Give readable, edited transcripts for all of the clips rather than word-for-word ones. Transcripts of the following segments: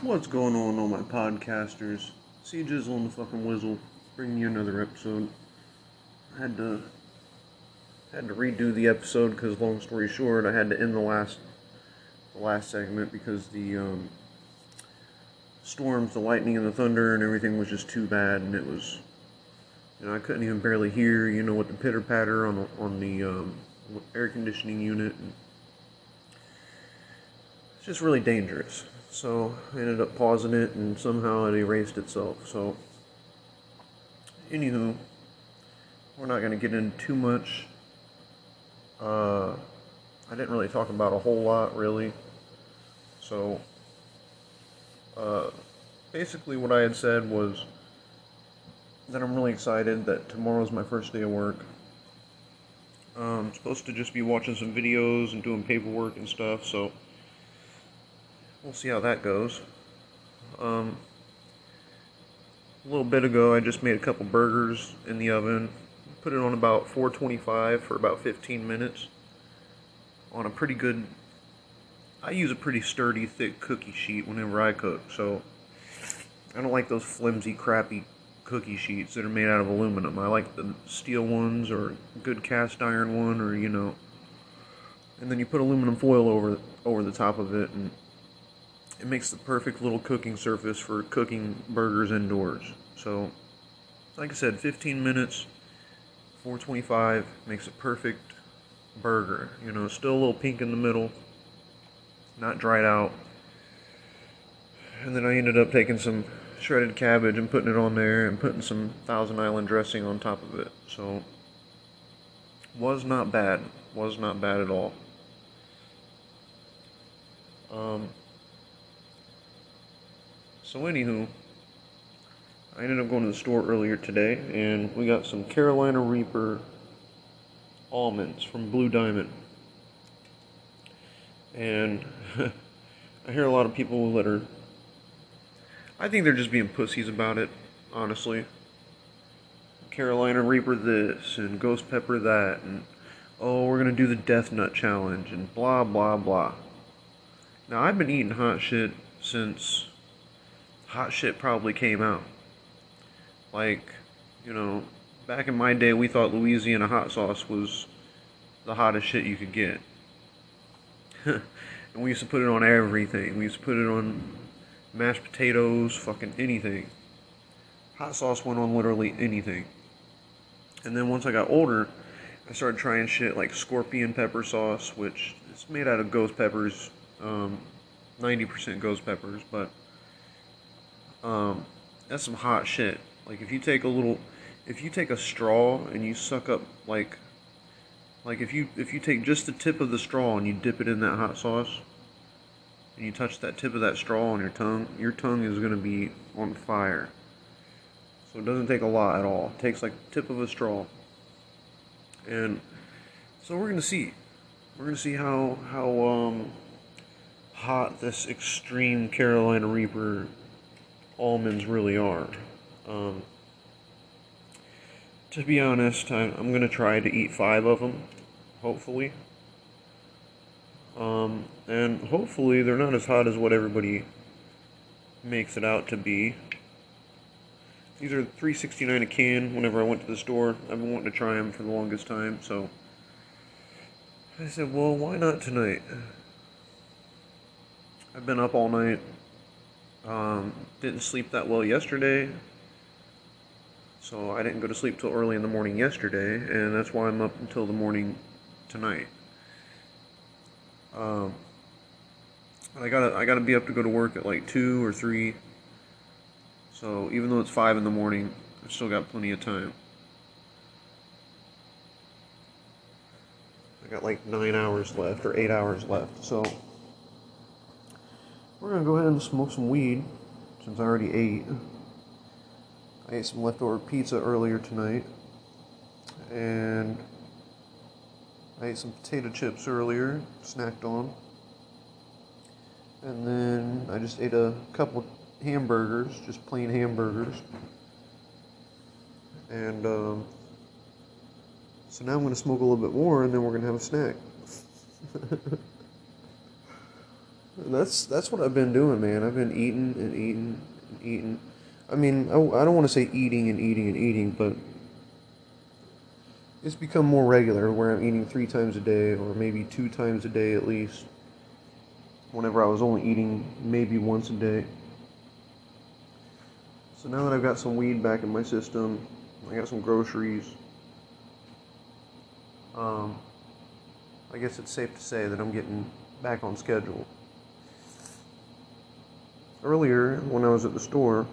What's going on, all my podcasters? Sieges on the fucking Whizzle, bringing you another episode. I had to redo the episode because, long story short, I had to end the last segment because the storms, the lightning, and the thunder, and everything was just too bad, and it was, you know, I couldn't even barely hear, you know, with the pitter patter on the air conditioning unit. And it's just really dangerous. So I ended up pausing it, and somehow it erased itself. So, anywho, we're not going to get into too much. I didn't really talk about a whole lot, really. So, basically what I had said was that I'm really excited that tomorrow's my first day of work. I'm supposed to just be watching some videos and doing paperwork and stuff, so we'll see how that goes. A little bit ago, I just made a couple burgers in the oven. Put it on about 425 for about 15 minutes. On a pretty good... I use a pretty sturdy, thick cookie sheet whenever I cook, so I don't like those flimsy, crappy cookie sheets that are made out of aluminum. I like the steel ones, or a good cast iron one, or, you know... And then you put aluminum foil over the top of it, and it makes the perfect little cooking surface for cooking burgers indoors. So, like I said, 15 minutes, 425, makes a perfect burger. You know, still a little pink in the middle, not dried out. And then I ended up taking some shredded cabbage and putting it on there and putting some Thousand Island dressing on top of it. So, was not bad at all. So anywho, I ended up going to the store earlier today, and we got some Carolina Reaper almonds from Blue Diamond. And I hear a lot of people that are... I think they're just being pussies about it, honestly. Carolina Reaper this, and Ghost Pepper that, and oh, we're going to do the Death Nut Challenge, and blah, blah, blah. Now, I've been eating hot shit since... hot shit probably came out. Like, you know, back in my day, we thought Louisiana Hot Sauce was the hottest shit you could get. And we used to put it on everything. We used to put it on mashed potatoes, fucking anything. Hot sauce went on literally anything. And then once I got older, I started trying shit like Scorpion Pepper Sauce, which is made out of ghost peppers, 90% ghost peppers, but that's some hot shit. Like, if you take a straw and you suck up, like if you take just the tip of the straw and you dip it in that hot sauce, and you touch that tip of that straw on your tongue is going to be on fire. So it doesn't take a lot at all. It takes like the tip of a straw. And so we're going to see how hot this extreme Carolina Reaper almonds really are. To be honest, I'm going to try to eat 5 of them, hopefully. And hopefully they're not as hot as what everybody makes it out to be. These are $3.69 a can whenever I went to the store. I've been wanting to try them for the longest time, so I said, well, why not tonight? I've been up all night. Didn't sleep that well yesterday, so I didn't go to sleep till early in the morning yesterday, and that's why I'm up until the morning tonight. I gotta be up to go to work at like 2 or 3, so even though it's 5 in the morning, I've still got plenty of time. I got like 9 hours left or 8 hours left, so we're going to go ahead and smoke some weed, since I already ate. I ate some leftover pizza earlier tonight, and I ate some potato chips earlier, snacked on, and then I just ate a couple hamburgers, just plain hamburgers, and so now I'm going to smoke a little bit more, and then we're going to have a snack. That's what I've been doing, man. I've been eating and eating and eating. I mean, I don't want to say eating and eating and eating, but it's become more regular where I'm eating 3 times a day or maybe 2 times a day at least. Whenever I was only eating maybe once a day. So now that I've got some weed back in my system, I got some groceries. I guess it's safe to say that I'm getting back on schedule. Earlier, when I was at the store,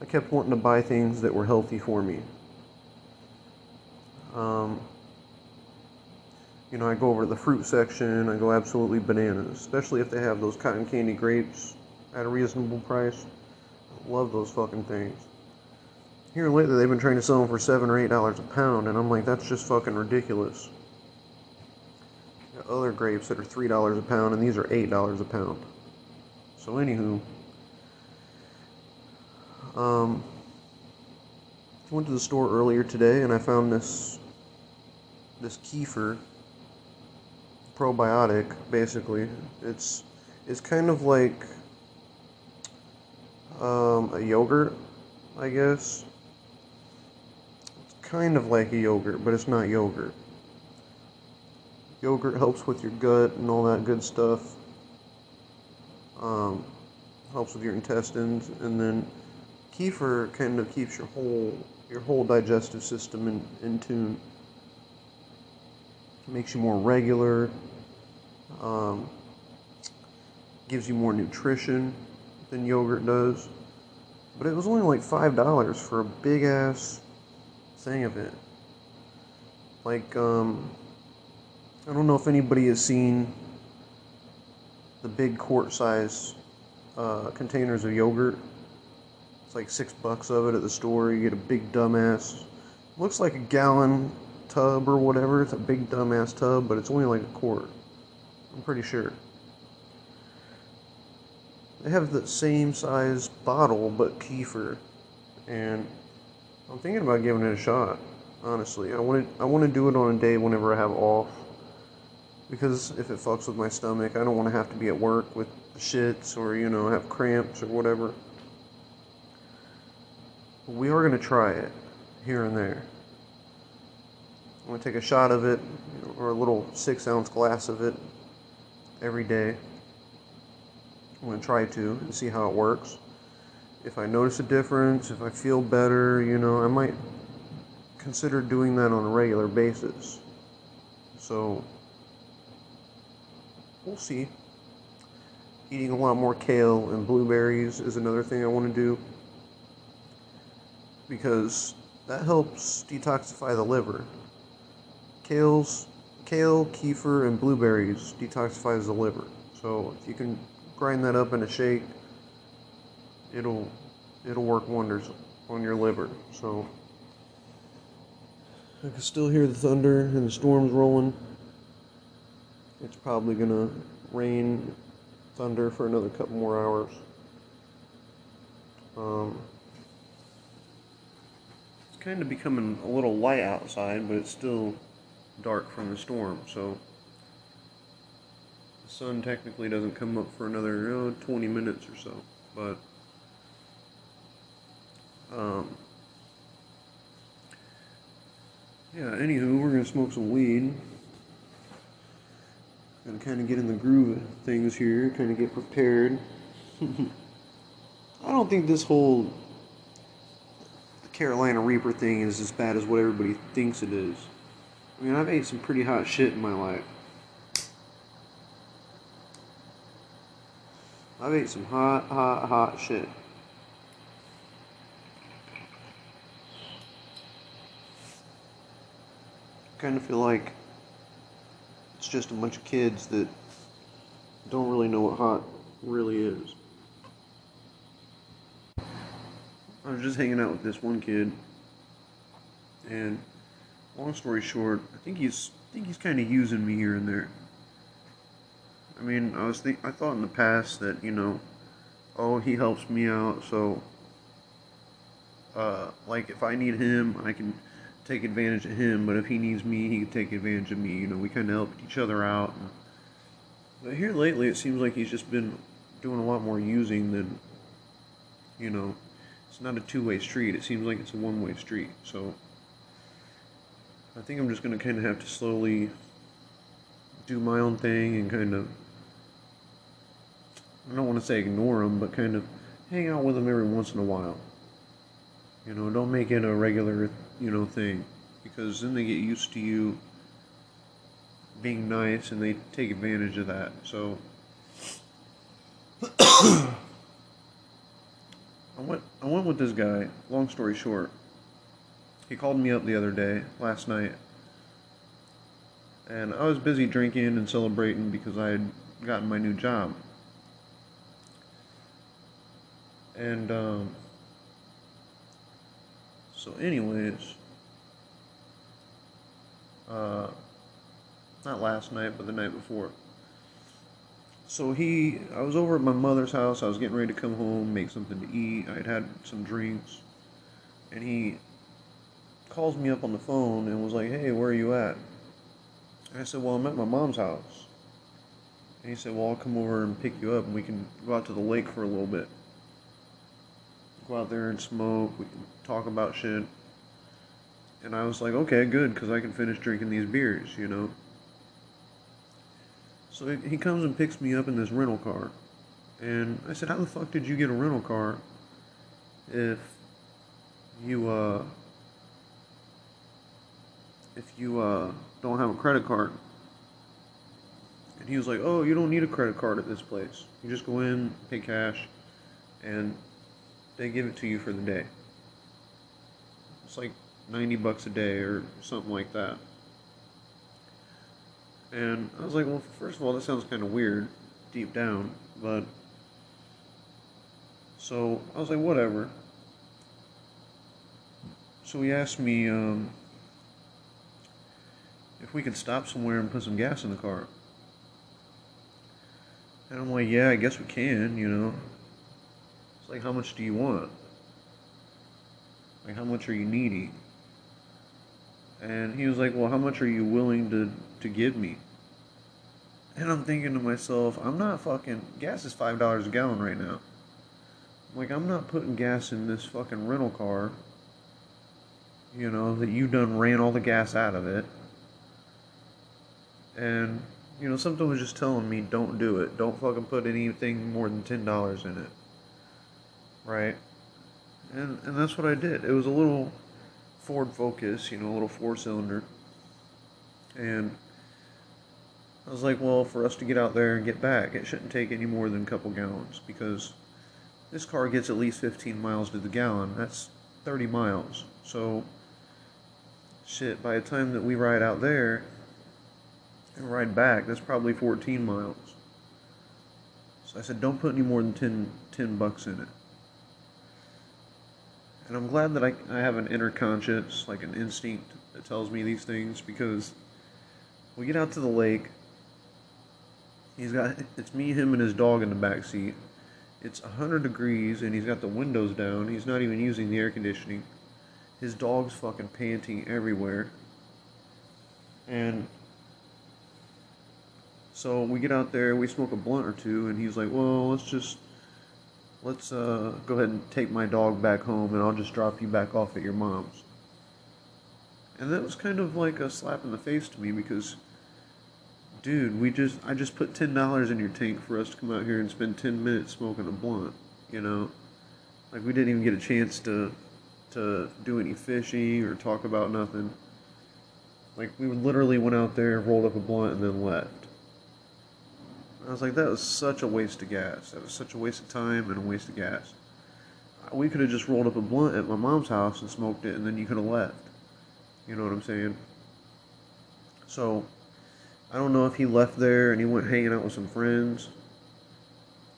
I kept wanting to buy things that were healthy for me. You know, I go over to the fruit section, I go absolutely bananas, especially if they have those cotton candy grapes at a reasonable price. I love those fucking things. Here lately, they've been trying to sell them for $7 or $8 a pound, and I'm like, that's just fucking ridiculous. Got other grapes that are $3 a pound, and these are $8 a pound. So anywho, I went to the store earlier today, and I found this kefir probiotic. Basically, it's kind of like a yogurt, I guess. It's kind of like a yogurt, but it's not yogurt. Yogurt helps with your gut and all that good stuff. Helps with your intestines, and then kefir kind of keeps your whole digestive system in tune. It makes you more regular. Gives you more nutrition than yogurt does. But it was only like $5 for a big ass thing of it. Like, I don't know if anybody has seen the big quart size containers of yogurt. It's like $6 of it at the store. You get a big dumbass, looks like a gallon tub or whatever. It's a big dumbass tub, but it's only like a quart, I'm pretty sure. They have the same size bottle, but kefir, and I'm thinking about giving it a shot. Honestly, I want to do it on a day whenever I have off. Because if it fucks with my stomach, I don't want to have to be at work with the shits or, you know, have cramps or whatever. We are going to try it here and there. I'm going to take a shot of it, or a little 6-ounce glass of it every day. I'm going to try to and see how it works. If I notice a difference, if I feel better, you know, I might consider doing that on a regular basis. So we'll see. Eating a lot more kale and blueberries is another thing I want to do, because that helps detoxify the liver. Kale, kefir, and blueberries detoxifies the liver. So if you can grind that up in a shake, it'll work wonders on your liver. So I can still hear the thunder and the storms rolling. It's probably going to rain, thunder for another couple more hours. It's kind of becoming a little light outside, but it's still dark from the storm. So the sun technically doesn't come up for another 20 minutes or so. But yeah, anywho, we're going to smoke some weed. Gonna kind of get in the groove of things here, kind of get prepared. I don't think this whole Carolina Reaper thing is as bad as what everybody thinks it is. I mean, I've ate some pretty hot shit in my life. I've ate some hot shit. I kind of feel like it's just a bunch of kids that don't really know what hot really is. I was just hanging out with this one kid, and long story short, I think he's kind of using me here and there. I mean, I thought in the past that, you know, oh, he helps me out, so like if I need him, I can take advantage of him, but if he needs me, he can take advantage of me. You know, we kind of helped each other out, and But here lately, it seems like he's just been doing a lot more using than, you know, it's not a two-way street. It seems like it's a one-way street. So I think I'm just going to kind of have to slowly do my own thing and kind of, I don't want to say ignore him, but kind of hang out with him every once in a while. You know, don't make it a regular, you know, thing, because then they get used to you being nice and they take advantage of that. So I went with this guy. Long story short, he called me up the other day, last night, and I was busy drinking and celebrating because I had gotten my new job. And so anyways, not last night, but the night before. So I was over at my mother's house. I was getting ready to come home, make something to eat. I had some drinks, and he calls me up on the phone and was like, "Hey, where are you at?" And I said, "Well, I'm at my mom's house." And he said, "Well, I'll come over and pick you up, and we can go out to the lake for a little bit. Go out there and smoke, we can talk about shit." And I was like, okay, good, because I can finish drinking these beers, you know. So he comes and picks me up in this rental car, and I said, how the fuck did you get a rental car if you don't have a credit card? And he was like, oh, you don't need a credit card at this place, you just go in, pay cash, and they give it to you for the day. It's like 90 bucks a day or something like that. And I was like, well, first of all, that sounds kind of weird deep down, but so I was like, whatever. So he asked me if we could stop somewhere and put some gas in the car. And I'm like, yeah, I guess we can, you know. It's like, how much do you want? Like, how much are you needy? And he was like, well, how much are you willing to give me? And I'm thinking to myself, I'm not fucking... Gas is $5 a gallon right now. I'm like, I'm not putting gas in this fucking rental car, you know, that you done ran all the gas out of it. And, you know, something was just telling me, don't do it. Don't fucking put anything more than $10 in it. Right, and that's what I did. It was a little Ford Focus, you know, a little 4-cylinder, and I was like, well, for us to get out there and get back, it shouldn't take any more than a couple gallons, because this car gets at least 15 miles to the gallon. That's 30 miles, so, shit, by the time that we ride out there and ride back, that's probably 14 miles, so I said, don't put any more than 10 bucks in it. And I'm glad that I have an inner conscience, like an instinct that tells me these things, because we get out to the lake. It's me, him, and his dog in the back seat. It's 100 degrees, and he's got the windows down. He's not even using the air conditioning. His dog's fucking panting everywhere. And so we get out there, we smoke a blunt or two, and he's like, well, let's go ahead and take my dog back home, and I'll just drop you back off at your mom's. And that was kind of like a slap in the face to me, because, dude, I just put $10 in your tank for us to come out here and spend 10 minutes smoking a blunt, you know? Like, we didn't even get a chance to do any fishing or talk about nothing. Like, we literally went out there, rolled up a blunt, and then left. I was like, that was such a waste of gas. That was such a waste of time and a waste of gas. We could have just rolled up a blunt at my mom's house and smoked it, and then you could have left. You know what I'm saying? So, I don't know if he left there and he went hanging out with some friends,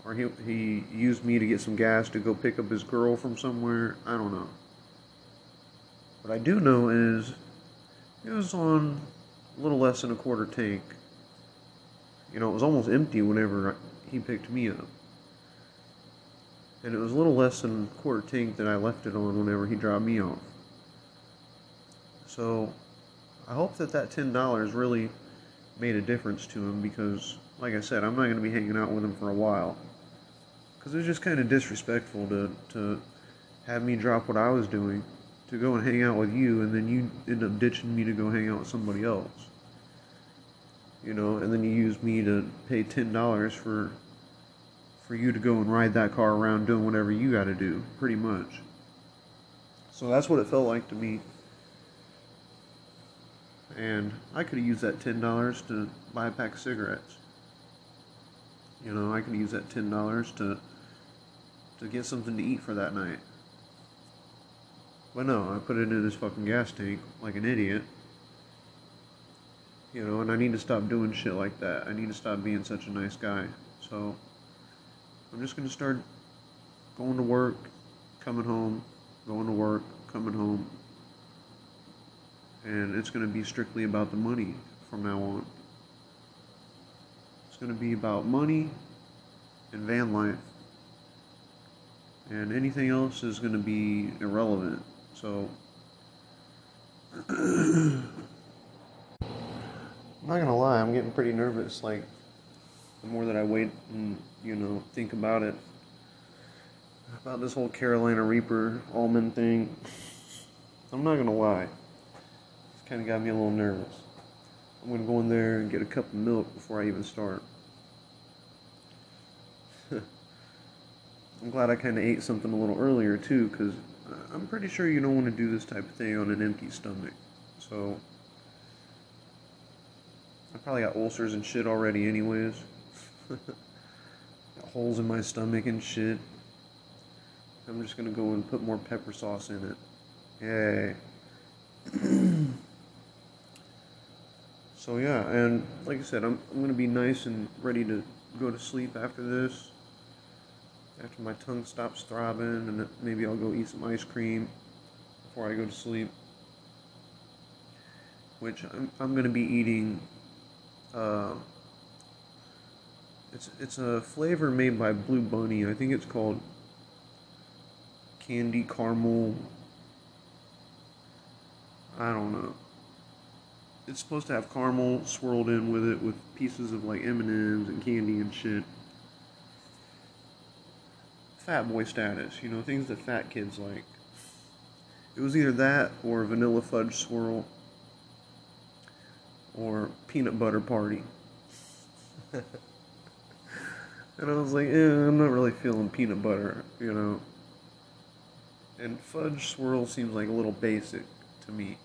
or he used me to get some gas to go pick up his girl from somewhere. I don't know. What I do know is it was on a little less than a quarter tank. You know, it was almost empty whenever he picked me up. And it was a little less than a quarter tank that I left it on whenever he dropped me off. So, I hope that $10 really made a difference to him, because like I said, I'm not going to be hanging out with him for a while. Because it was just kind of disrespectful to have me drop what I was doing to go and hang out with you, and then you end up ditching me to go hang out with somebody else. You know, and then you use me to pay $10 for you to go and ride that car around doing whatever you got to do, pretty much. So that's what it felt like to me. And I could have used that $10 to buy a pack of cigarettes. You know, I could use that $10 to get something to eat for that night. But no, I put it into this fucking gas tank like an idiot. You know, and I need to stop doing shit like that. I need to stop being such a nice guy. So, I'm just gonna start going to work, coming home, going to work, coming home. And it's gonna be strictly about the money from now on. It's going to be about money and van life, and anything else is going to be irrelevant. So I'm not going to lie, I'm getting pretty nervous. Like, the more that I wait and, you know, think about it, about this whole Carolina Reaper almond thing, I'm not going to lie, it's kind of got me a little nervous. I'm going to go in there and get a cup of milk before I even start. I'm glad I kind of ate something a little earlier too, because I'm pretty sure you don't want to do this type of thing on an empty stomach. So, I probably got ulcers and shit already anyways. Got holes in my stomach and shit. I'm just going to go and put more pepper sauce in it. Yay. So yeah, and like I said, I'm going to be nice and ready to go to sleep after this. After my tongue stops throbbing, and maybe I'll go eat some ice cream before I go to sleep. Which I'm going to be eating, it's a flavor made by Blue Bunny. I think it's called Candy Caramel. I don't know. It's supposed to have caramel swirled in with it, with pieces of like M&Ms and candy and shit. Fat boy status, you know, things that fat kids like. It was either that or vanilla fudge swirl or peanut butter party. And I was like, I'm not really feeling peanut butter, you know. And fudge swirl seems like a little basic to me.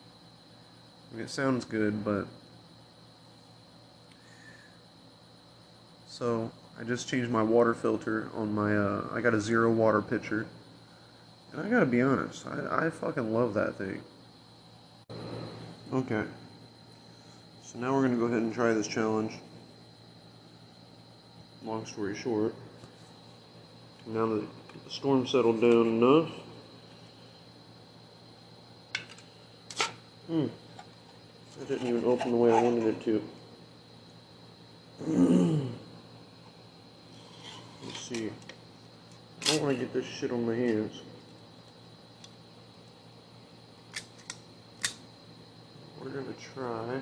It sounds good, but... So, I just changed my water filter on my, I got a Zero Water pitcher. And I gotta be honest, I fucking love that thing. Okay. So now we're gonna go ahead and try this challenge. Long story short. Now that the storm settled down enough... It didn't even open the way I wanted it to. Let's see. I don't want to get this shit on my hands. We're gonna try.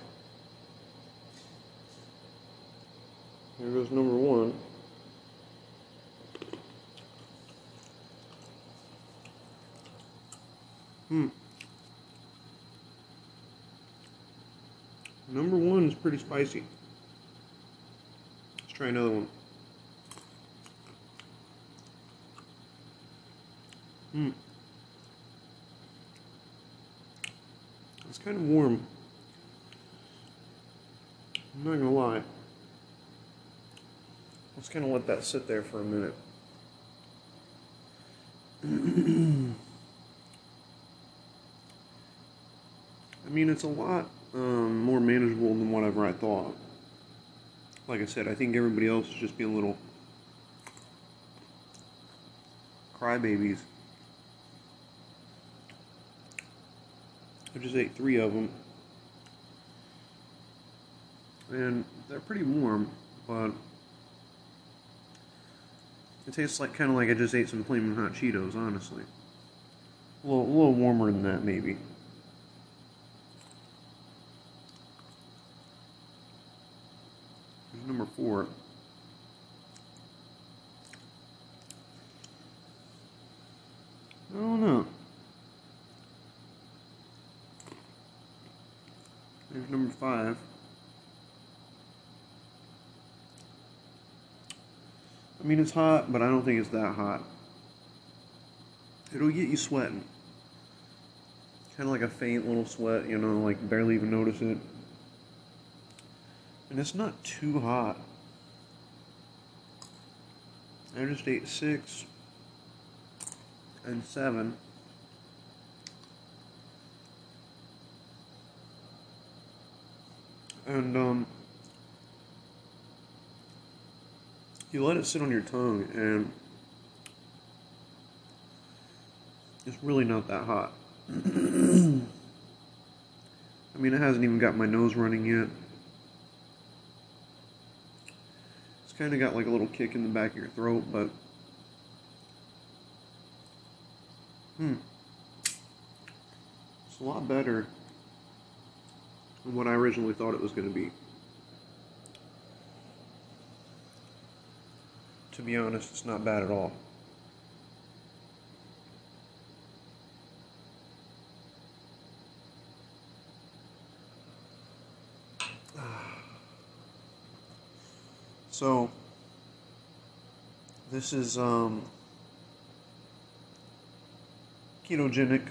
Here goes number one. Number one is pretty spicy. Let's try another one. It's kind of warm. I'm not gonna lie. Let's kind of let that sit there for a minute. I mean, it's a lot. More manageable than whatever I thought. Like I said, I think everybody else is just being little crybabies. I just ate three of them, and they're pretty warm, but it tastes like kind of like I just ate some Flamin' Hot Cheetos. Honestly, a little warmer than that, maybe. before. I don't know. There's number 5. I mean, it's hot, but I don't think it's that hot. It'll get you sweating. Kind of like a faint little sweat, you know, like barely even notice it. And it's not too hot. I just ate 6 and 7. And, you let it sit on your tongue, and it's really not that hot. I mean, it hasn't even got my nose running yet. It's kind of got like a little kick in the back of your throat, but... It's a lot better than what I originally thought it was going to be. To be honest, it's not bad at all. So, this is ketogenic.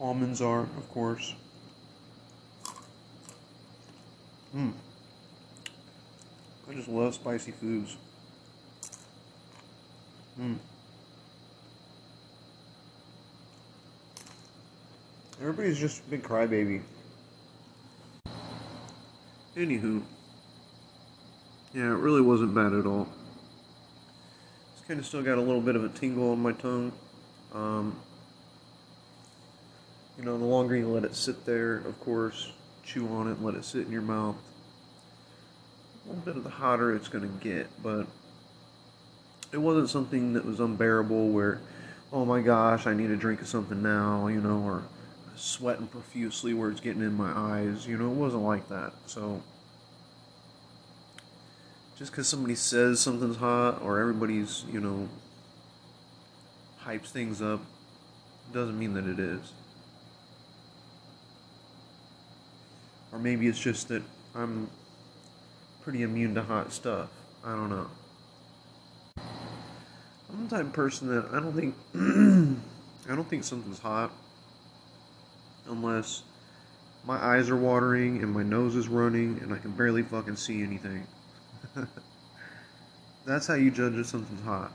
Almonds are, of course. I just love spicy foods. Everybody's just a big crybaby. Anywho. Yeah, it really wasn't bad at all. It's kind of still got a little bit of a tingle on my tongue. You know, the longer you let it sit there, of course, chew on it, let it sit in your mouth, a little bit of the hotter it's going to get, but it wasn't something that was unbearable where, oh my gosh, I need a drink of something now, you know, or sweating profusely where it's getting in my eyes, you know, it wasn't like that, so... Just because somebody says something's hot, or everybody's, you know, hypes things up, doesn't mean that it is. Or maybe it's just that I'm pretty immune to hot stuff. I don't know. I'm the type of person that I don't think I don't think something's hot unless my eyes are watering and my nose is running and I can barely fucking see anything. That's how you judge if something's hot.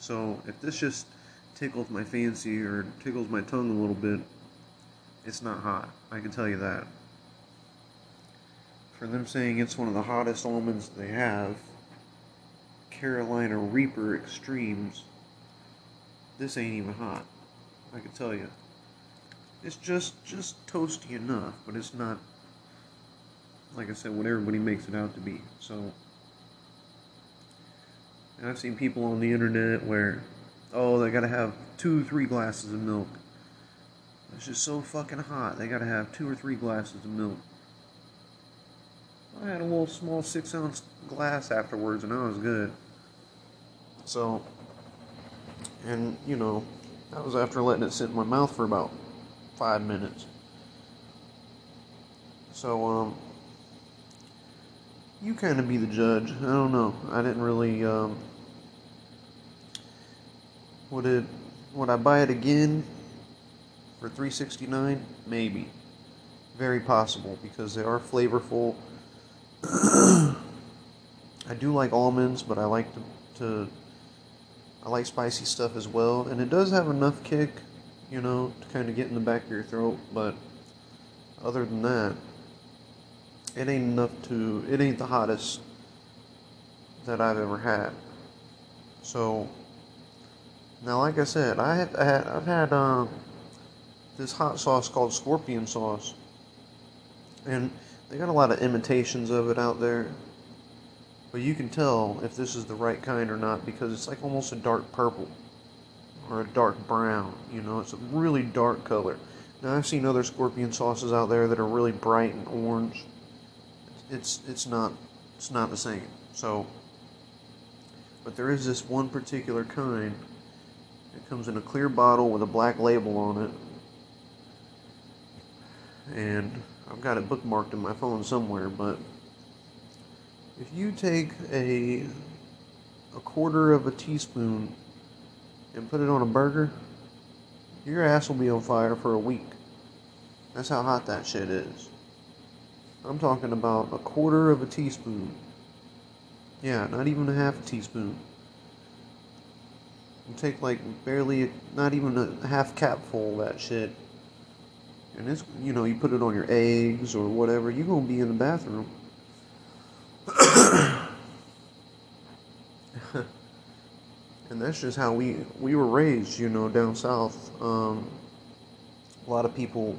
So if this just tickles my fancy or tickles my tongue a little bit, it's not hot. I can tell you that. For them saying it's one of the hottest almonds they have, Carolina Reaper Extremes, this ain't even hot. I can tell you. It's just toasty enough, but it's not, like I said, what everybody makes it out to be. So. And I've seen people on the internet where, oh, they gotta have 2 or 3 glasses of milk. It's just so fucking hot. They gotta have 2 or 3 glasses of milk. I had a little small 6-ounce glass afterwards and I was good. So, and you know, that was after letting it sit in my mouth for about 5 minutes. So, you kind of be the judge. I don't know. I didn't really, would I buy it again for $3.69? Maybe. Very possible, because they are flavorful. I do like almonds, but I like I like spicy stuff as well. And it does have enough kick, you know, to kind of get in the back of your throat, but other than that, it ain't the hottest that I've ever had. So, now like I said, I've had this hot sauce called Scorpion Sauce. And they got a lot of imitations of it out there. But you can tell if this is the right kind or not, because it's like almost a dark purple. Or a dark brown, you know, it's a really dark color. Now I've seen other Scorpion Sauces out there that are really bright and orange. It's not It's not the same. So, but there is this one particular kind. It comes in a clear bottle with a black label on it. And I've got it bookmarked in my phone somewhere, but if you take a quarter of a teaspoon and put it on a burger, your ass will be on fire for a week. That's how hot that shit is. I'm talking about a quarter of a teaspoon. Yeah, not even a half a teaspoon. You take like barely, not even a half capful of that shit. And it's, you know, you put it on your eggs or whatever, you're gonna be in the bathroom. And that's just how we were raised, you know, down south. A lot of people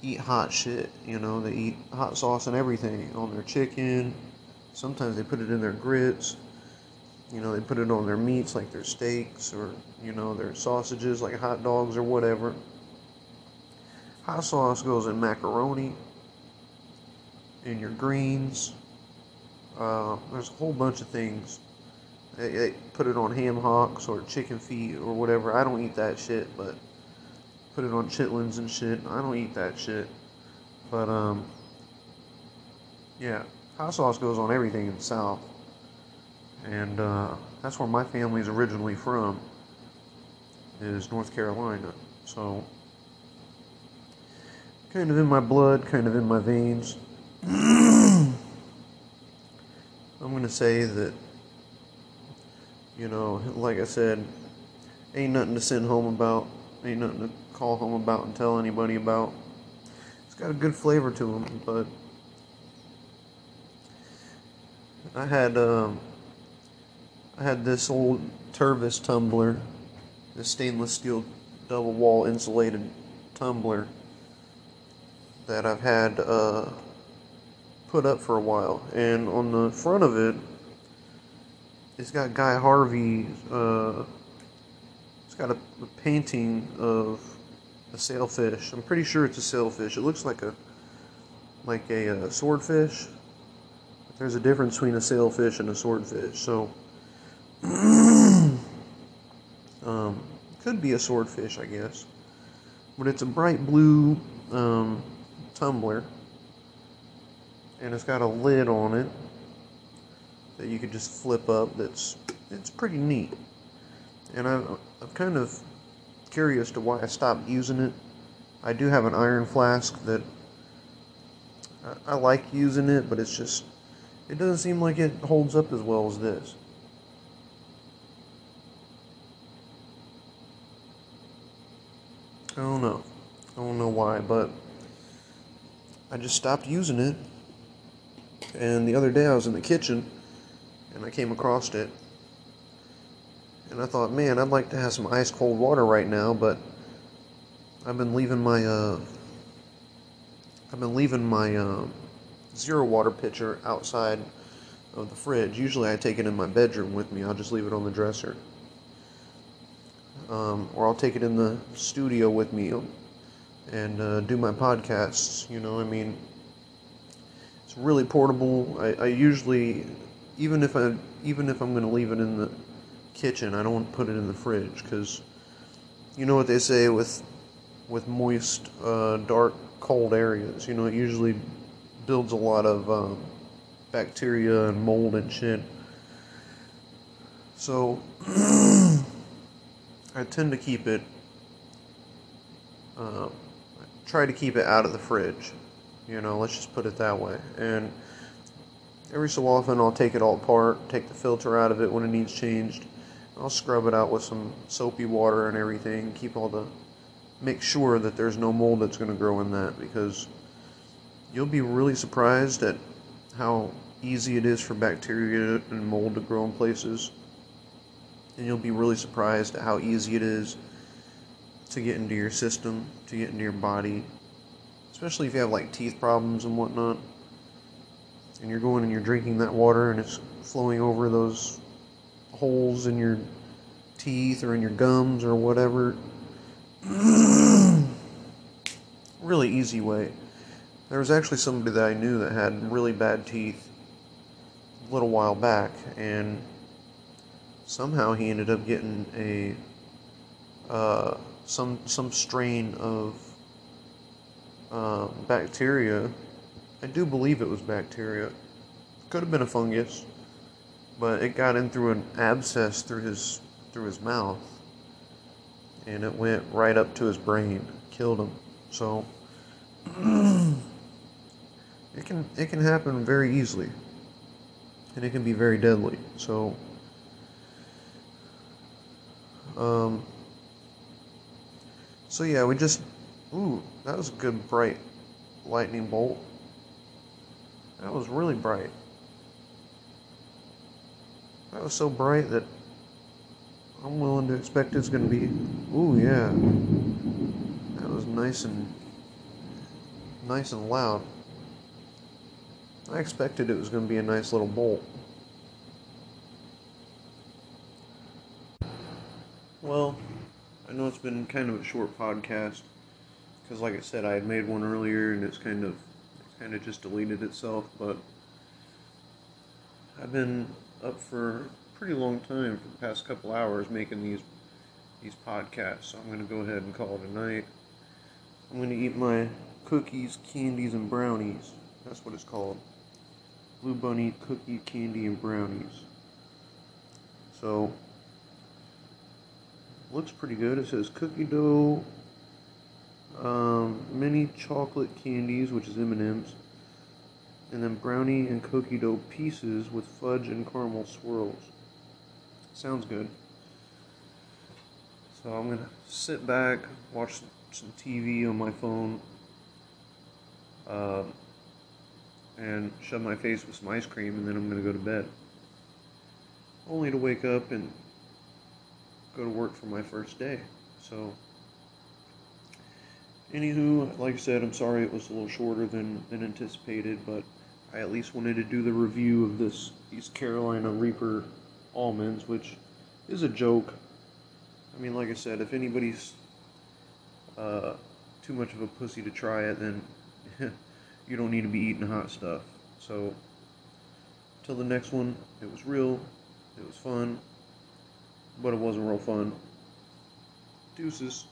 eat hot shit, you know, they eat hot sauce and everything on their chicken. Sometimes they put it in their grits. You know, they put it on their meats, like their steaks or, you know, their sausages, like hot dogs or whatever. Hot sauce goes in macaroni, in your greens. There's a whole bunch of things. They put it on ham hocks or chicken feet or whatever. I don't eat that shit, but put it on chitlins and shit. I don't eat that shit. But, yeah, hot sauce goes on everything in the South. And that's where my family's originally from, is North Carolina. So, kind of in my blood, kind of in my veins. I'm going to say that, you know, like I said, ain't nothing to send home about, ain't nothing to call home about and tell anybody about. It's got a good flavor to them, but I had this old Tervis tumbler, this stainless steel double wall insulated tumbler that I've had put up for a while, and on the front of it, it's got Guy Harvey, it's got a painting of a sailfish. I'm pretty sure it's a sailfish. It looks like a swordfish. But there's a difference between a sailfish and a swordfish, so could be a swordfish, I guess. But it's a bright blue tumbler, and it's got a lid on it that you could just flip up. It's pretty neat, and I'm kind of curious to why I stopped using it. I do have an Iron Flask that I like using it, but it's just, it doesn't seem like it holds up as well as this. I don't know why, but I just stopped using it, and the other day I was in the kitchen, and I came across it, and I thought, man, I'd like to have some ice cold water right now, but I've been leaving my Zero Water pitcher outside of the fridge. Usually I take it in my bedroom with me. I'll just leave it on the dresser, or I'll take it in the studio with me and do my podcasts. You know, I mean, it's really portable. I usually, even if I'm going to leave it in the kitchen, I don't want to put it in the fridge, because you know what they say with moist, dark, cold areas. You know, it usually builds a lot of bacteria and mold and shit. So I tend to keep it, I try to keep it out of the fridge, you know, let's just put it that way. And every so often I'll take it all apart, take the filter out of it when it needs changed. I'll scrub it out with some soapy water and everything, make sure that there's no mold that's going to grow in that, because you'll be really surprised at how easy it is for bacteria and mold to grow in places. And you'll be really surprised at how easy it is to get into your system, to get into your body, especially if you have like teeth problems and whatnot, and you're going and you're drinking that water and it's flowing over those holes in your teeth or in your gums or whatever. Really easy way. There was actually somebody that I knew that had really bad teeth, little while back, and somehow he ended up getting a some strain of bacteria. I do believe it was bacteria. Could have been a fungus, but it got in through an abscess through his mouth, and it went right up to his brain, killed him. So it can happen very easily, and it can be very deadly. So yeah, we just that was a good bright lightning bolt. That was really bright. That was so bright that I'm willing to expect it's going to be... Ooh, yeah. That was nice and loud. I expected it was going to be a nice little bolt. Well, I know it's been kind of a short podcast, because like I said, I had made one earlier and it's kind of just deleted itself, but I've been up for a pretty long time for the past couple hours making these podcasts, so I'm going to go ahead and call it a night. I'm going to eat my cookies, candies, and brownies. That's what it's called. Blue Bunny cookie, candy, and brownies. So, looks pretty good. It says cookie dough, mini chocolate candies, which is M&M's, and then brownie and cookie dough pieces with fudge and caramel swirls. Sounds good. So I'm gonna sit back, watch some TV on my phone, and shove my face with some ice cream, and then I'm gonna go to bed, only to wake up and go to work for my first day. So anywho, like I said, I'm sorry it was a little shorter than anticipated, but I at least wanted to do the review of these Carolina Reaper almonds, which is a joke. I mean, like I said, if anybody's too much of a pussy to try it, then you don't need to be eating hot stuff. So, till the next one, it was real, it was fun, but it wasn't real fun. Deuces.